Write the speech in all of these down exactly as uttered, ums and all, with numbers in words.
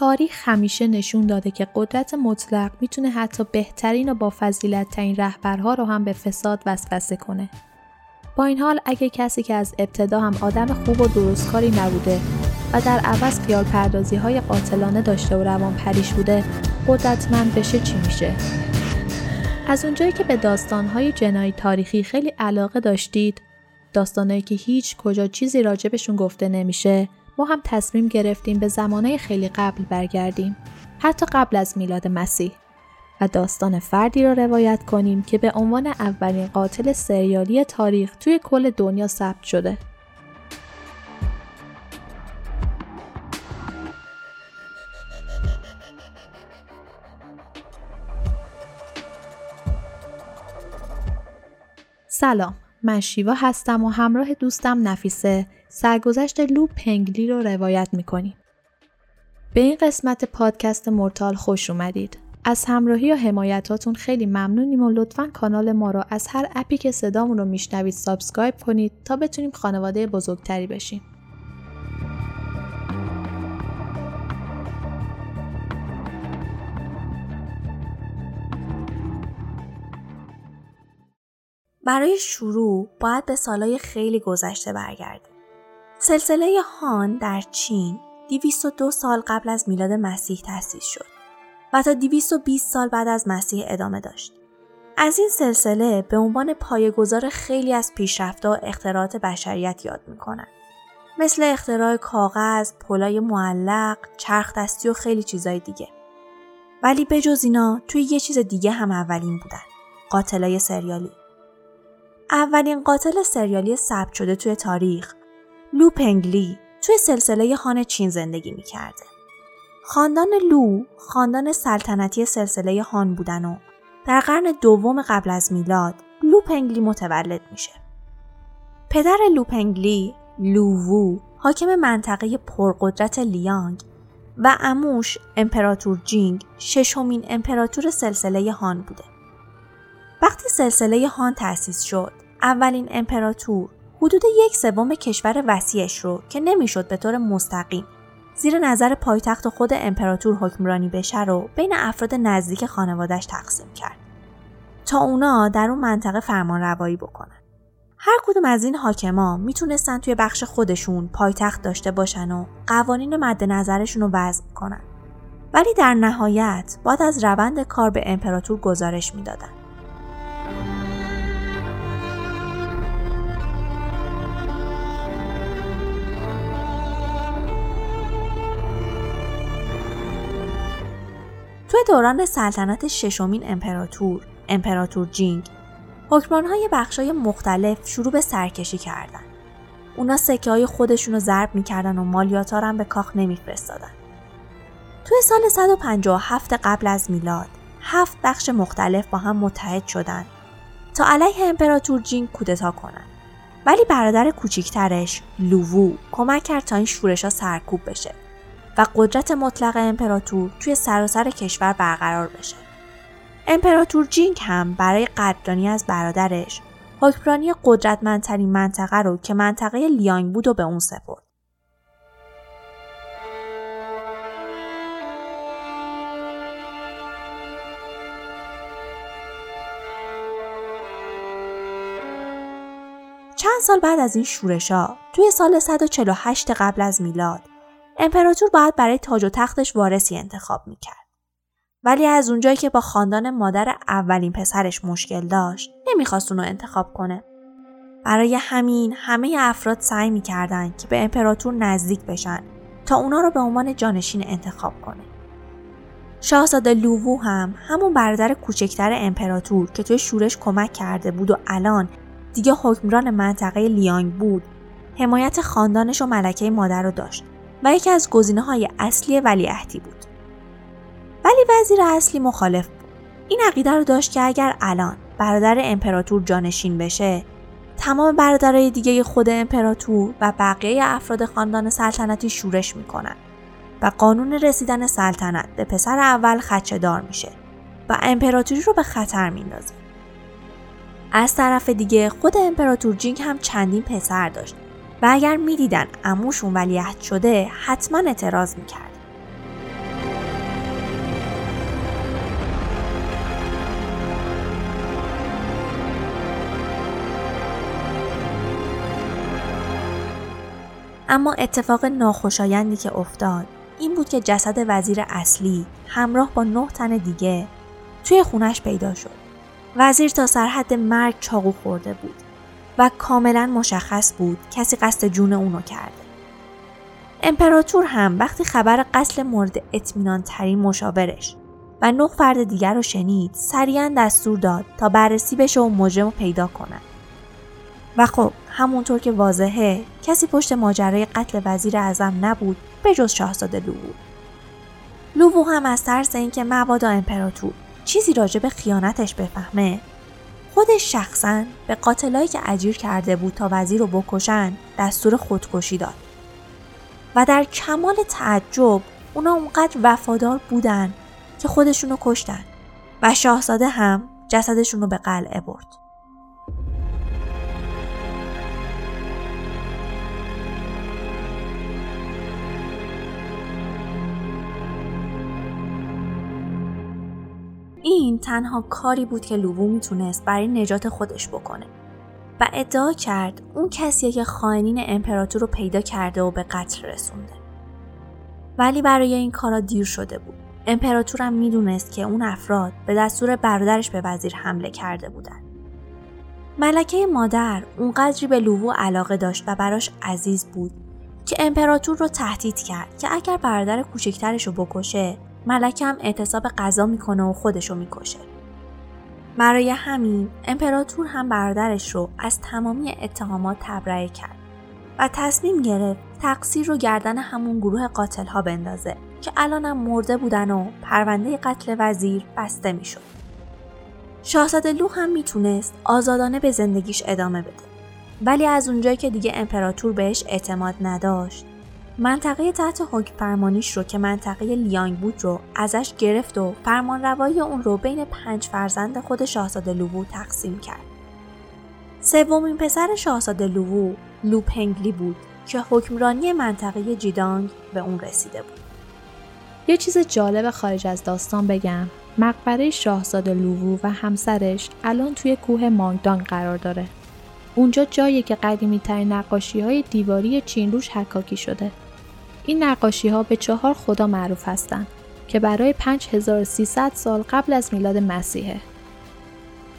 تاریخ همیشه نشون داده که قدرت مطلق میتونه حتی بهترین و با فضیلت ترین رهبرها رو هم به فساد وسوسه کنه. با این حال اگه کسی که از ابتدا هم آدم خوب و درستکاری نبوده و در عوض خیال پردازی های قاتلانه داشته و روان پریش بوده قدرتمند بشه چی میشه؟ از اونجایی که به داستان‌های جنایی تاریخی خیلی علاقه داشتید، داستان‌هایی که هیچ کجا چیزی راجبشون گفته نمیشه، ما هم تصمیم گرفتیم به زمانه خیلی قبل برگردیم، حتی قبل از میلاد مسیح، و داستان فردی رو روایت کنیم که به عنوان اولین قاتل سریالی تاریخ توی کل دنیا ثبت شده. سلام، من شیوا هستم و همراه دوستم نفیسه سرگذشت لو پنگلی رو روایت میکنیم. به این قسمت پادکست مورتال خوش اومدید. از همراهی و حمایتاتون خیلی ممنونیم و لطفاً کانال ما رو از هر اپی که صدامون رو میشنوید سابسکرایب کنید تا بتونیم خانواده بزرگتری بشیم. برای شروع باید به سالهای خیلی گذشته برگردیم. سلسله هان در چین دویست و دو سال قبل از میلاد مسیح تأسیس شد و تا دویست و بیست سال بعد از مسیح ادامه داشت. از این سلسله به عنوان پایه‌گذار خیلی از پیشرفت‌ها و اختراعات بشریت یاد می‌کنند. مثل اختراع کاغذ، پولای معلق، چرخ دستی و خیلی چیزای دیگه. ولی بجز اینا توی یه چیز دیگه هم اولین بودن. قاتلای سریالی. اولین قاتل سریالی ثبت شده توی تاریخ، لو پنگلی، توی سلسله خان چین زندگی میکرده. خاندان لو، خاندان سلطنتی سلسله خان بودن و در قرن دوم قبل از میلاد، لو پنگلی متولد میشه. پدر لو پنگلی، لو وو، حاکم منطقه پرقدرت لیانگ و عموش، امپراتور جینگ، ششمین امپراتور سلسله خان بوده. وقتی سلسله هان تأسیس شد، اولین امپراتور حدود یک سوم کشور وسیعش رو که نمیشد به طور مستقیم زیر نظر پایتخت خود امپراتور حکمرانی بشه رو بین افراد نزدیک خانواده‌اش تقسیم کرد تا اونا در اون منطقه فرمان روایی بکنن. هر کدوم از این حاکما میتونستن توی بخش خودشون پایتخت داشته باشن و قوانین مد نظرشون رو وضع کنن. ولی در نهایت بعد از روند کار به امپراتور گزارش میدادن. توی دوران سلطنت ششمین امپراتور، امپراتور جینگ، حکمران‌های بخش‌های مختلف شروع به سرکشی کردن. اونا سکه‌های خودشون رو ضرب می‌کردن و مالیات‌ها رو هم به کاخ نمی‌فرستادن. توی سال صد و پنجاه و هفت قبل از میلاد، هفت بخش مختلف با هم متحد شدن تا علیه امپراتور جینگ کودتا کنن. ولی برادر کوچیک‌ترش، لو وو، کمک کرد تا این شورش‌ها سرکوب بشه و قدرت مطلق امپراتور توی سراسر کشور برقرار بشه. امپراتور جینگ هم برای قدردانی از برادرش حکمرانی قدرتمندترین منطقه رو که منطقه لیانگ بود و به اون سپرد. چند سال بعد از این شورش‌ها توی سال صد و چهل و هشت قبل از میلاد امپراتور باید برای تاج و تختش وارثی انتخاب میکرد. ولی از اونجایی که با خاندان مادر اولین پسرش مشکل داشت، نمیخواست اونو انتخاب کنه. برای همین همه افراد سعی میکردن که به امپراتور نزدیک بشن تا اونا رو به عنوان جانشین انتخاب کنه. شاهزاده لو وو هم همون برادر کوچکتر امپراتور که توی شورش کمک کرده بود و الان دیگه حکمران منطقه لیانگ بود، حمایت خاندانش و ملکه مادر رو داشت و یکی از گزینه‌های اصلی ولیعهدی بود. ولی وزیر اصلی مخالف بود. این عقیده رو داشت که اگر الان برادر امپراتور جانشین بشه، تمام برادرای دیگه خود امپراتور و بقیه افراد خاندان سلطنتی شورش میکنن و قانون رسیدن سلطنت به پسر اول خدشه‌دار میشه و امپراتوری رو به خطر میندازه. از طرف دیگه خود امپراتور جینگ هم چندین پسر داشت و اگر می دیدن عموشون ولیعهد شده حتما اعتراض می کرد. اما اتفاق ناخوشایندی که افتاد این بود که جسد وزیر اصلی همراه با نه تن دیگه توی خونش پیدا شد. وزیر تا سرحد مرگ چاقو خورده بود و کاملا مشخص بود کسی قصد جون اونو کرده. امپراتور هم وقتی خبر قتل مورد اطمینان ترین مشاورش و نه فرد دیگر رو شنید، سریعا دستور داد تا بررسی بشه و مجرم رو پیدا کنن. و خب همونطور که واضحه کسی پشت ماجرای قتل وزیر اعظم نبود به جز شاهزاده لو وو. لو وو هم از ترس اینکه مبادا امپراتور چیزی راجع به خیانتش بفهمه، خودش شخصا به قاتلایی که اجیر کرده بود تا وزیر رو بکشن دستور خودکشی داد. و در کمال تعجب اونا اونقدر وفادار بودن که خودشونو کشتن و شاهزاده هم جسدشونو به قلعه برد. این تنها کاری بود که لو وو میتونست برای نجات خودش بکنه و ادعا کرد اون کسیه که خائنین امپراتور رو پیدا کرده و به قتل رسونده. ولی برای این کارا دیر شده بود. امپراتور هم میدونست که اون افراد به دستور برادرش به وزیر حمله کرده بودن. ملکه مادر اونقدری به لو وو علاقه داشت و براش عزیز بود که امپراتور رو تهدید کرد که اگر برادر کوچکترش رو بکشه، ملکه هم اعتصاب قضا میکنه و خودش رو میکشه. برای همین امپراتور هم برادرش رو از تمامی اتهامات تبرئه کرد و تصمیم گرفت تقصیر رو گردن همون گروه قاتل ها بندازه که الانم مرده بودن و پرونده قتل وزیر بسته میشد. شاهزاده لو هم میتونست آزادانه به زندگیش ادامه بده، ولی از اونجایی که دیگه امپراتور بهش اعتماد نداشت، منطقه تحت حکم فرمانیش رو که منطقه لیانگ بود رو ازش گرفت و فرمانروایی اون رو بین پنج فرزند خود شاهزاده لو وو تقسیم کرد. سومین پسر شاهزاده لو وو، لو پنگلی بود که حکمرانی منطقه جیدانگ به اون رسیده بود. یه چیز جالب خارج از داستان بگم، مقبره شاهزاده لو وو و همسرش الان توی کوه مانگدانگ قرار داره. اونجا جایی که قدیمی‌ترین نقاشی‌های دیواری چین روش حکاکی شده. این نقاشی‌ها به چهار خدا معروف هستند که برای پنج هزار و سیصد سال قبل از میلاد مسیحه.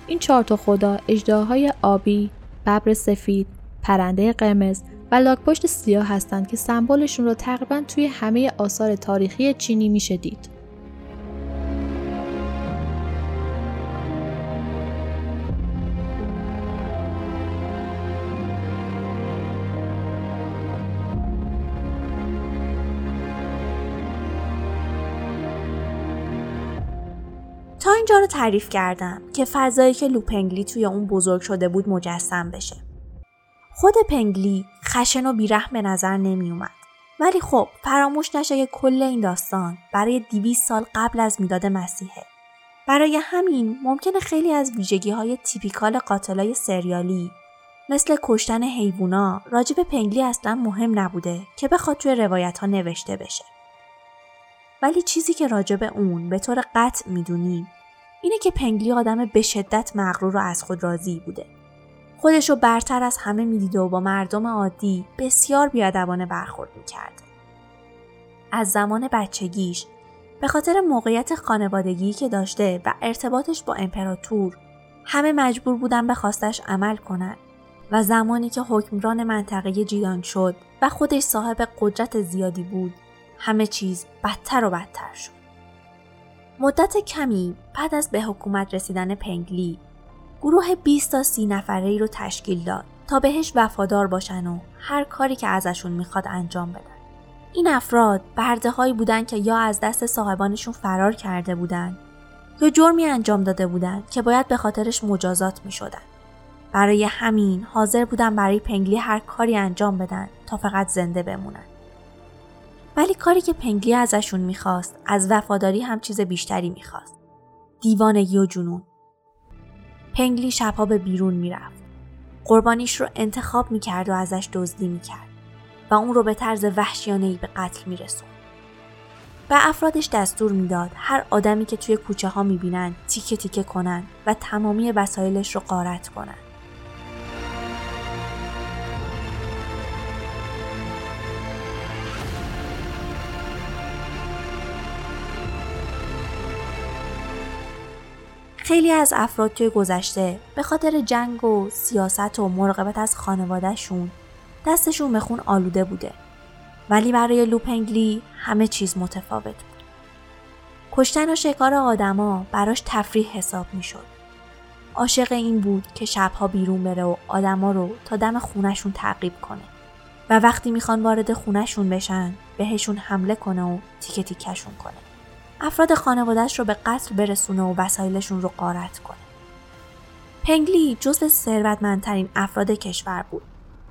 این چهار تا خدا اژدهاهای آبی، ببر سفید، پرنده قرمز و لاک‌پشت سیاه هستند که سمبلشون رو تقریباً توی همه آثار تاریخی چینی میشه دید. تا اینجا رو تعریف کردم که فضایی که لو پنگلی توی اون بزرگ شده بود مجسم بشه. خود پنگلی خشن و بیرحم به نظر نمی اومد. ولی خب فراموش نشه که کل این داستان برای دویست سال قبل از میلاد مسیحه. برای همین ممکنه خیلی از ویژگی‌های تیپیکال قاتلای سریالی مثل کشتن حیوونا راجب پنگلی اصلا مهم نبوده که بخواد توی روایت‌ها نوشته بشه. ولی چیزی که راجب اون به طور قطع میدونیم اینه که پنگلی آدم به شدت مغرور و از خود راضی بوده. خودشو برتر از همه میدیده و با مردم عادی بسیار بیادبانه برخورد میکرد. از زمان بچگیش به خاطر موقعیت خانوادگی که داشته و ارتباطش با امپراتور، همه مجبور بودن به خواستش عمل کنن و زمانی که حکمران منطقه جیدان شد و خودش صاحب قدرت زیادی بود، همه چیز بدتر و بدتر شد. مدت کمی بعد از به حکومت رسیدن پنگلی، گروه بیست تا سی نفره‌ای رو تشکیل داد تا بهش وفادار باشن و هر کاری که ازشون میخواد انجام بدن. این افراد برده‌هایی بودن که یا از دست صاحبانشون فرار کرده بودن یا جرمی انجام داده بودن که باید به خاطرش مجازات میشدن. برای همین حاضر بودن برای پنگلی هر کاری انجام بدن تا فقط زنده بمونن. ولی کاری که پنگلی ازشون میخواست از وفاداری هم چیز بیشتری میخواست. دیوانگی و جنون. پنگلی شبها به بیرون میرفت. قربانیش رو انتخاب میکرد و ازش دزدی میکرد و اون رو به طرز وحشیانه‌ای به قتل میرسوند. و افرادش دستور میداد هر آدمی که توی کوچه ها میبینن تیکه تیکه کنن و تمامی وسایلش رو غارت کنن. خیلی از افراد توی گذشته به خاطر جنگ و سیاست و مراقبت از خانوادهشون دستشون به خون آلوده بوده، ولی برای لو پنگلی همه چیز متفاوت بود. کشتن و شکار آدما براش تفریح حساب میشد. عاشق این بود که شبها بیرون بره و آدما رو تا دم خونشون تعقیب کنه و وقتی میخوان وارد خونشون بشن بهشون حمله کنه و تیکه تیکهشون کنه. افراد خانوادهش رو به قتل برسونه و وسایلشون رو غارت کنه. پنگلی جزو ثروتمندترین افراد کشور بود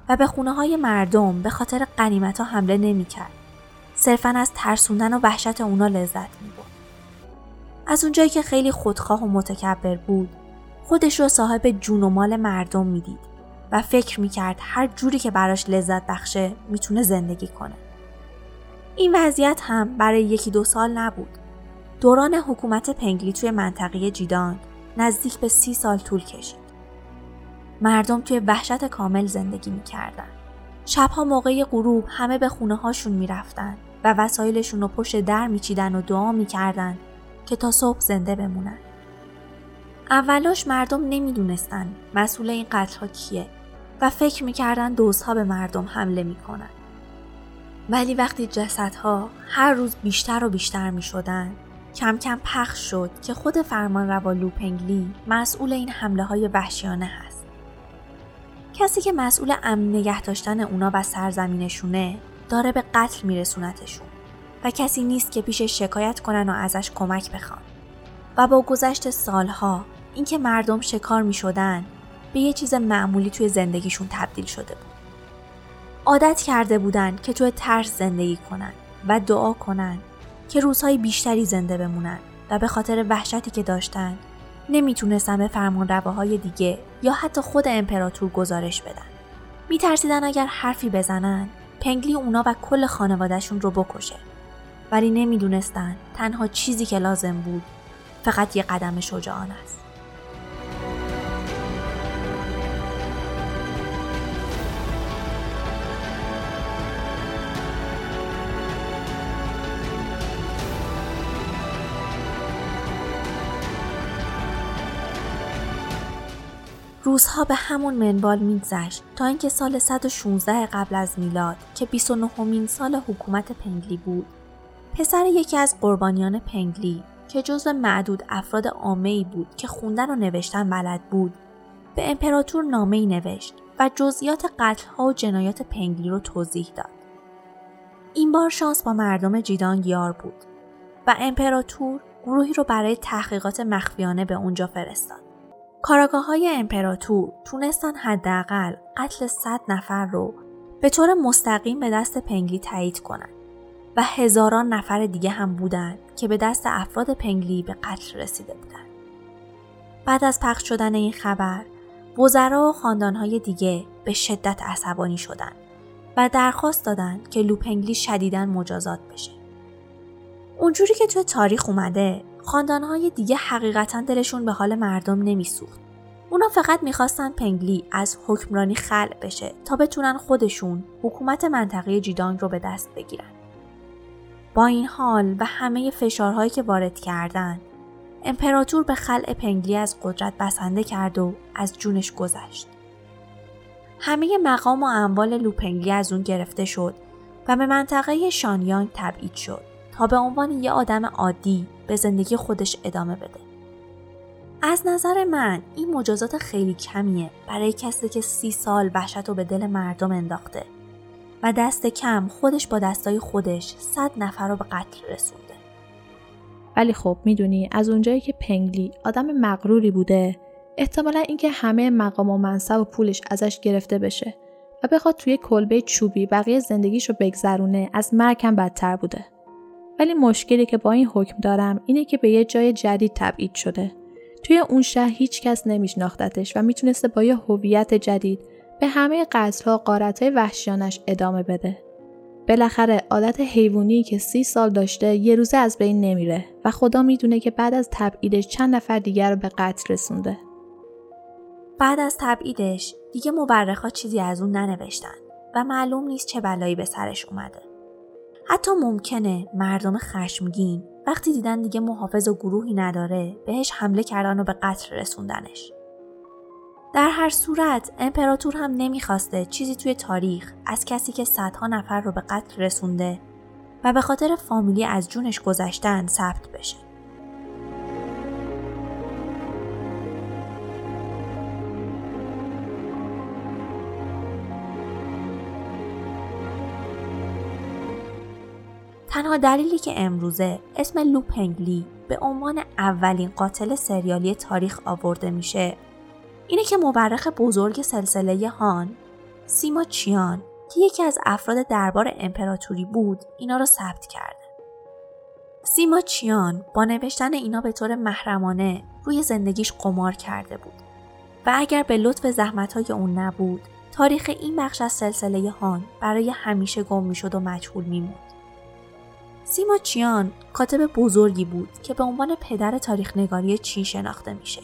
و به خونه‌های مردم به خاطر غنیمت‌ها حمله نمی‌کرد. صرفاً از ترسوندن و وحشت اونا لذت می‌برد. از اونجایی که خیلی خودخواه و متکبر بود، خودش رو صاحب جون و مال مردم می‌دید و فکر می‌کرد هر جوری که براش لذت بخشه می‌تونه زندگی کنه. این وضعیت هم برای یکی دو سال نبود. دوران حکومت پنگلی توی منطقه جیدان نزدیک به سی سال طول کشید. مردم توی وحشت کامل زندگی می‌کردن. شب‌ها موقع غروب همه به خونه‌هاشون می‌رفتن و وسایلشون رو پشت در می‌چیدن و دعا می‌کردن که تا صبح زنده بمونن. اولاش مردم نمی‌دونستن مسئول این قتل‌ها کیه و فکر می‌کردن دزدها به مردم حمله می‌کنن. ولی وقتی جسدها هر روز بیشتر و بیشتر می‌شدن، کم کم پخش شد که خود فرمانروا لو پنگلی مسئول این حمله‌های وحشیانه هست. کسی که مسئول امن نگه داشتن اونا و سرزمینشونه داره به قتل میرسونتشون و کسی نیست که پیش شکایت کنن و ازش کمک بخوان. و با گذشت سالها این که مردم شکار میشدن به یه چیز معمولی توی زندگیشون تبدیل شده بود. عادت کرده بودن که توی ترس زندگی کنن و دعا کنن که روزهای بیشتری زنده بمونن و به خاطر وحشتی که داشتن نمیتونستن به فرمانرواهای دیگه یا حتی خود امپراتور گزارش بدن. میترسیدن اگر حرفی بزنن پنگلی اونا و کل خانوادهشون رو بکشه، ولی نمیدونستن تنها چیزی که لازم بود فقط یه قدم شجاعانه است. روزها به همون منوال می‌گذشت تا اینکه سال صد و شانزده قبل از میلاد که بیست و نهمین سال حکومت پنگلی بود، پسر یکی از قربانیان پنگلی که جزو معدود افراد عامه‌ای بود که خوندن و نوشتن بلد بود، به امپراتور نامه‌ای نوشت و جزئیات قتل‌ها و جنایات پنگلی رو توضیح داد. این بار شانس با مردم جیدان یار بود و امپراتور گروهی رو برای تحقیقات مخفیانه به اونجا فرستاد. کاراگاه‌های امپراتور تونستن حداقل قتل صد نفر رو به طور مستقیم به دست پنگلی تایید کنن و هزاران نفر دیگه هم بودن که به دست افراد پنگلی به قتل رسیده بودن. بعد از پخش شدن این خبر، وزرا و خاندان‌های دیگه به شدت عصبانی شدن و درخواست دادن که لو پنگلی شدیداً مجازات بشه. اونجوری که توی تاریخ اومده، خاندانهای دیگه حقیقتاً دلشون به حال مردم نمیسوخت. اونا فقط میخواستن پنگلی از حکمرانی خلع بشه تا بتونن خودشون حکومت منطقه جیدانگ رو به دست بگیرن. با این حال و همه فشارهایی که وارد کردن، امپراتور به خلع پنگلی از قدرت بسنده کرد و از جونش گذشت. همه مقام و اموال لو پنگلی از اون گرفته شد و به منطقه شانیانگ تبعید شد تا به عنوان یه آدم عادی به زندگی خودش ادامه بده. از نظر من این مجازات خیلی کمیه برای کسی که سی سال وحشت رو به دل مردم انداخته و دست کم خودش با دستای خودش صد نفر رو به قتل رسونده. ولی خب میدونی از اونجایی که پنگلی آدم مغروری بوده، احتمالا اینکه همه مقام و منصب و پولش ازش گرفته بشه و بخواد توی کلبه چوبی بقیه زندگیش رو بگذرونه از مرگ هم بدتر بوده. ولی مشکلی که با این حکم دارم اینه که به یه جای جدید تبعید شده. توی اون شهر هیچ کس نمیشناختتش و میتونسته با یه هویت جدید به همه قتل‌ها و غارت‌های وحشیانش ادامه بده. بالاخره عادت حیوانی که سی سال داشته یه روزه از بین نمیره و خدا میدونه که بعد از تبعیدش چند نفر دیگر رو به قتل رسونده. بعد از تبعیدش دیگه مورخا چیزی از اون ننوشتن و معلوم نیست چه بلایی به سرش اومده. حتی ممکنه مردم خشمگین و وقتی دیدن دیگه محافظ و گروهی نداره، بهش حمله کردن و به قتل رسوندنش. در هر صورت امپراتور هم نمیخواسته چیزی توی تاریخ از کسی که صدها نفر رو به قتل رسونده و به خاطر فامیلی از جونش گذشتن ثبت بشه. تنها دلیلی که امروزه اسم لو پنگلی به عنوان اولین قاتل سریالی تاریخ آورده میشه اینه که مورخ بزرگ سلسله هان، سیما چیان، که یکی از افراد دربار امپراتوری بود، اینا رو ثبت کرده. سیما چیان با نوشتن اینا به طور محرمانه روی زندگیش قمار کرده بود و اگر به لطف زحمت‌های اون نبود، تاریخ این بخش از سلسله هان برای همیشه گم می‌شد و مجهول می‌موند. سیما چیان کاتب بزرگی بود که به عنوان پدر تاریخ نگاری چین شناخته میشه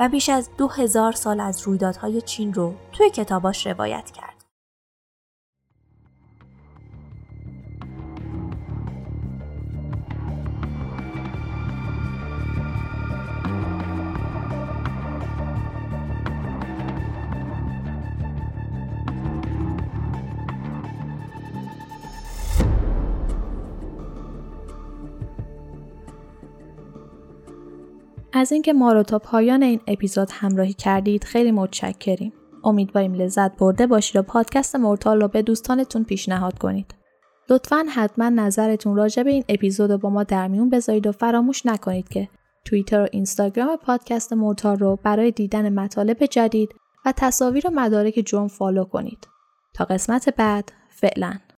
و بیش از دو هزار سال از رویدادهای چین رو توی کتاباش روایت کرد. از اینکه ما رو تا پایان این اپیزود همراهی کردید خیلی متشکریم. امیدواریم لذت برده باشید و پادکست مورتال رو به دوستانتون پیشنهاد کنید. لطفاً حتما نظرتون راجع به این اپیزود رو با ما در میون بذارید و فراموش نکنید که توییتر و اینستاگرام پادکست مورتال رو برای دیدن مطالب جدید و تصاویر و مدارک جرم فالو کنید. تا قسمت بعد، فعلاً.